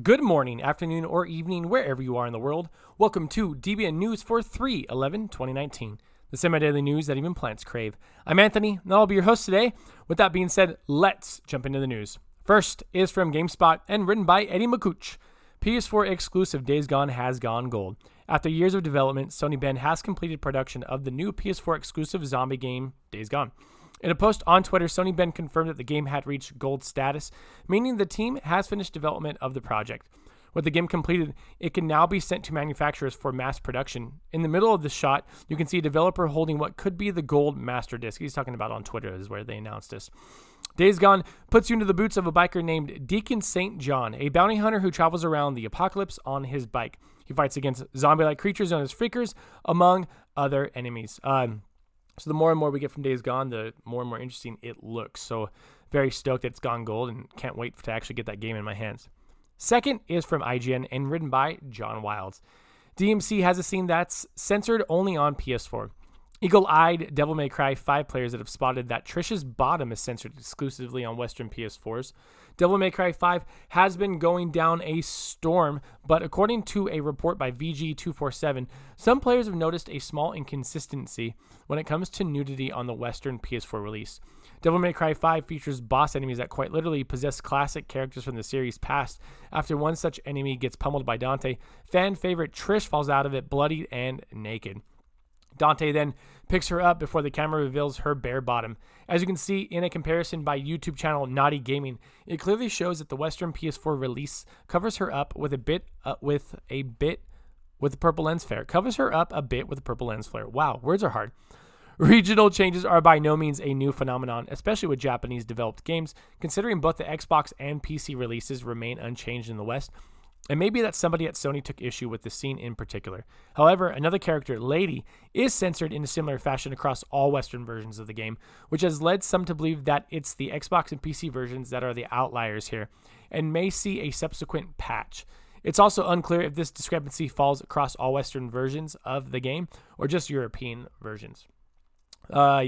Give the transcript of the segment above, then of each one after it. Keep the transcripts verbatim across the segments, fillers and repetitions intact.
Good morning, afternoon, or evening, wherever you are in the world. Welcome to D B N News for three eleven twenty nineteen, the semi-daily news that even plants crave. I'm Anthony, and I'll be your host today. With that being said, let's jump into the news. First is from GameSpot and written by Eddie Makuch. P S four exclusive Days Gone has gone gold. After years of development, Sony Bend has completed production of the new P S four exclusive zombie game, Days Gone. In a post on Twitter, Sony Bend confirmed that the game had reached gold status, meaning the team has finished development of the project. With the game completed, it can now be sent to manufacturers for mass production. In the middle of the shot, you can see a developer holding what could be the gold master disc. He's talking about on Twitter is where they announced this. Days Gone puts you into the boots of a biker named Deacon Saint John, a bounty hunter who travels around the apocalypse on his bike. He fights against zombie-like creatures known as Freakers, among other enemies. Um, so the more and more we get from Days Gone, the more and more interesting it looks. So very stoked that it's gone gold and can't wait to actually get that game in my hands. Second is from I G N and written by John Wilds. D M C has a scene that's censored only on P S four. Eagle-eyed Devil May Cry five players that have spotted that Trish's bottom is censored exclusively on Western P S fours. Devil May Cry five has been going down a storm, but according to a report by V G two forty-seven, some players have noticed a small inconsistency when it comes to nudity on the Western P S four release. Devil May Cry five features boss enemies that quite literally possess classic characters from the series past. After one such enemy gets pummeled by Dante, fan favorite Trish falls out of it bloodied and naked. Dante then picks her up before the camera reveals her bare bottom. As you can see in a comparison by YouTube channel Naughty Gaming, it clearly shows that the Western P S four release covers her up with a bit uh, with a bit with a purple lens flare. Covers her up a bit with a purple lens flare. Wow, words are hard. Regional changes are by no means a new phenomenon, especially with Japanese developed games, considering both the Xbox and P C releases remain unchanged in the West. And maybe that somebody at Sony took issue with the scene in particular. However, another character, Lady, is censored in a similar fashion across all Western versions of the game, which has led some to believe that it's the Xbox and P C versions that are the outliers here, and may see a subsequent patch. It's also unclear if this discrepancy falls across all Western versions of the game, or just European versions. Uh,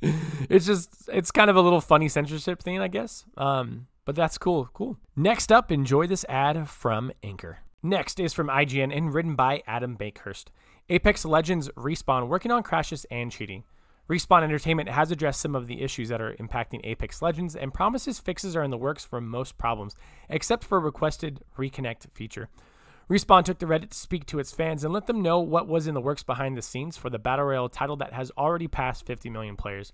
it's just, it's kind of a little funny censorship thing, I guess. Um... But that's cool. Cool. Next up, enjoy this ad from Anchor. Next is from I G N and written by Adam Bakehurst. Apex Legends Respawn working on crashes and cheating. Respawn Entertainment has addressed some of the issues that are impacting Apex Legends and promises fixes are in the works for most problems, except for requested reconnect feature. Respawn took to Reddit to speak to its fans and let them know what was in the works behind the scenes for the Battle Royale title that has already passed fifty million players.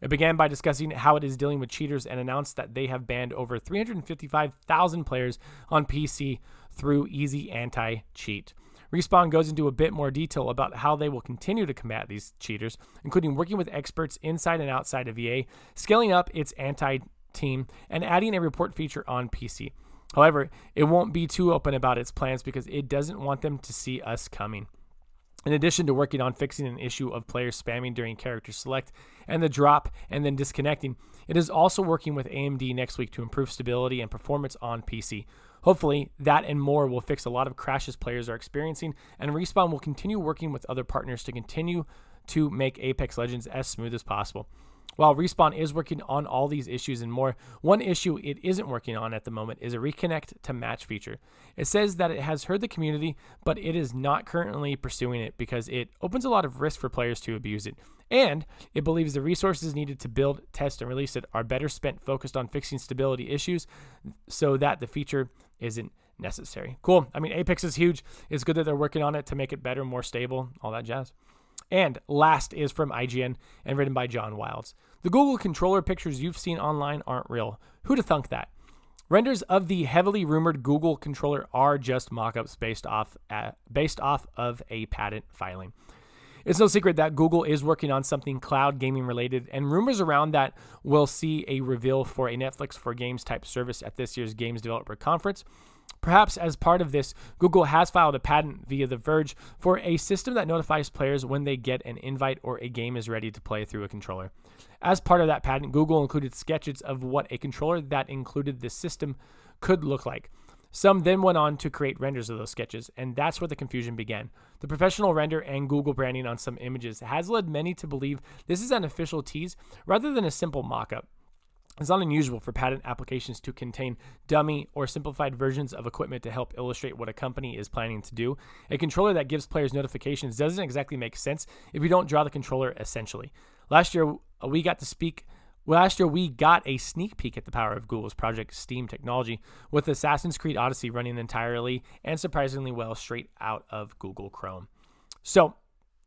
It began by discussing how it is dealing with cheaters and announced that they have banned over three hundred fifty-five thousand players on P C through Easy Anti-Cheat. Respawn goes into a bit more detail about how they will continue to combat these cheaters, including working with experts inside and outside of E A, scaling up its anti-team, and adding a report feature on P C. However, it won't be too open about its plans because it doesn't want them to see us coming. In addition to working on fixing an issue of players spamming during character select and the drop and then disconnecting, it is also working with A M D next week to improve stability and performance on P C. Hopefully, that and more will fix a lot of crashes players are experiencing, and Respawn will continue working with other partners to continue to make Apex Legends as smooth as possible. While Respawn is working on all these issues and more, one issue it isn't working on at the moment is a reconnect to match feature. It says that it has heard the community, but it is not currently pursuing it because it opens a lot of risk for players to abuse it, and it believes the resources needed to build, test, and release it are better spent focused on fixing stability issues so that the feature isn't necessary. Cool. I mean, Apex is huge. It's good that they're working on it to make it better, more stable, all that jazz. And last is from I G N and written by John Wilds. The Google controller pictures you've seen online aren't real. Who'd have thunk that? Renders of the heavily rumored Google controller are just mock-ups based off, at, based off of a patent filing. It's no secret that Google is working on something cloud gaming related, and rumors around that will see a reveal for a Netflix for games type service at this year's Games Developer Conference. Perhaps as part of this, Google has filed a patent via The Verge for a system that notifies players when they get an invite or a game is ready to play through a controller. As part of that patent, Google included sketches of what a controller that included this system could look like. Some then went on to create renders of those sketches, and that's where the confusion began. The professional render and Google branding on some images has led many to believe this is an official tease rather than a simple mock-up. It's not unusual for patent applications to contain dummy or simplified versions of equipment to help illustrate what a company is planning to do. A controller that gives players notifications doesn't exactly make sense if you don't draw the controller essentially. Last year, we got to speak... Well, last year, we got a sneak peek at the power of Google's Project Steam technology with Assassin's Creed Odyssey running entirely and surprisingly well straight out of Google Chrome. So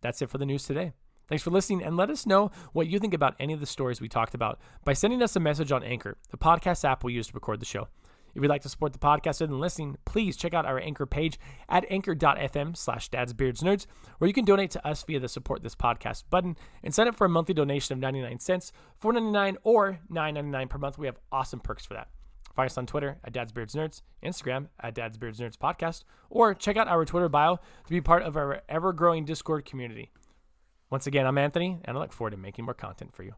that's it for the news today. Thanks for listening, and let us know what you think about any of the stories we talked about by sending us a message on Anchor, the podcast app we use to record the show. If you'd like to support the podcast other than listening, please check out our Anchor page at anchor.fm slash dadsbeardsnerds, where you can donate to us via the Support This Podcast button and sign up for a monthly donation of ninety-nine cents, four ninety-nine, or nine ninety-nine per month. We have awesome perks for that. Find us on Twitter at dadsbeardsnerds, Instagram at dadsbeardsnerdspodcast, or check out our Twitter bio to be part of our ever-growing Discord community. Once again, I'm Anthony, and I look forward to making more content for you.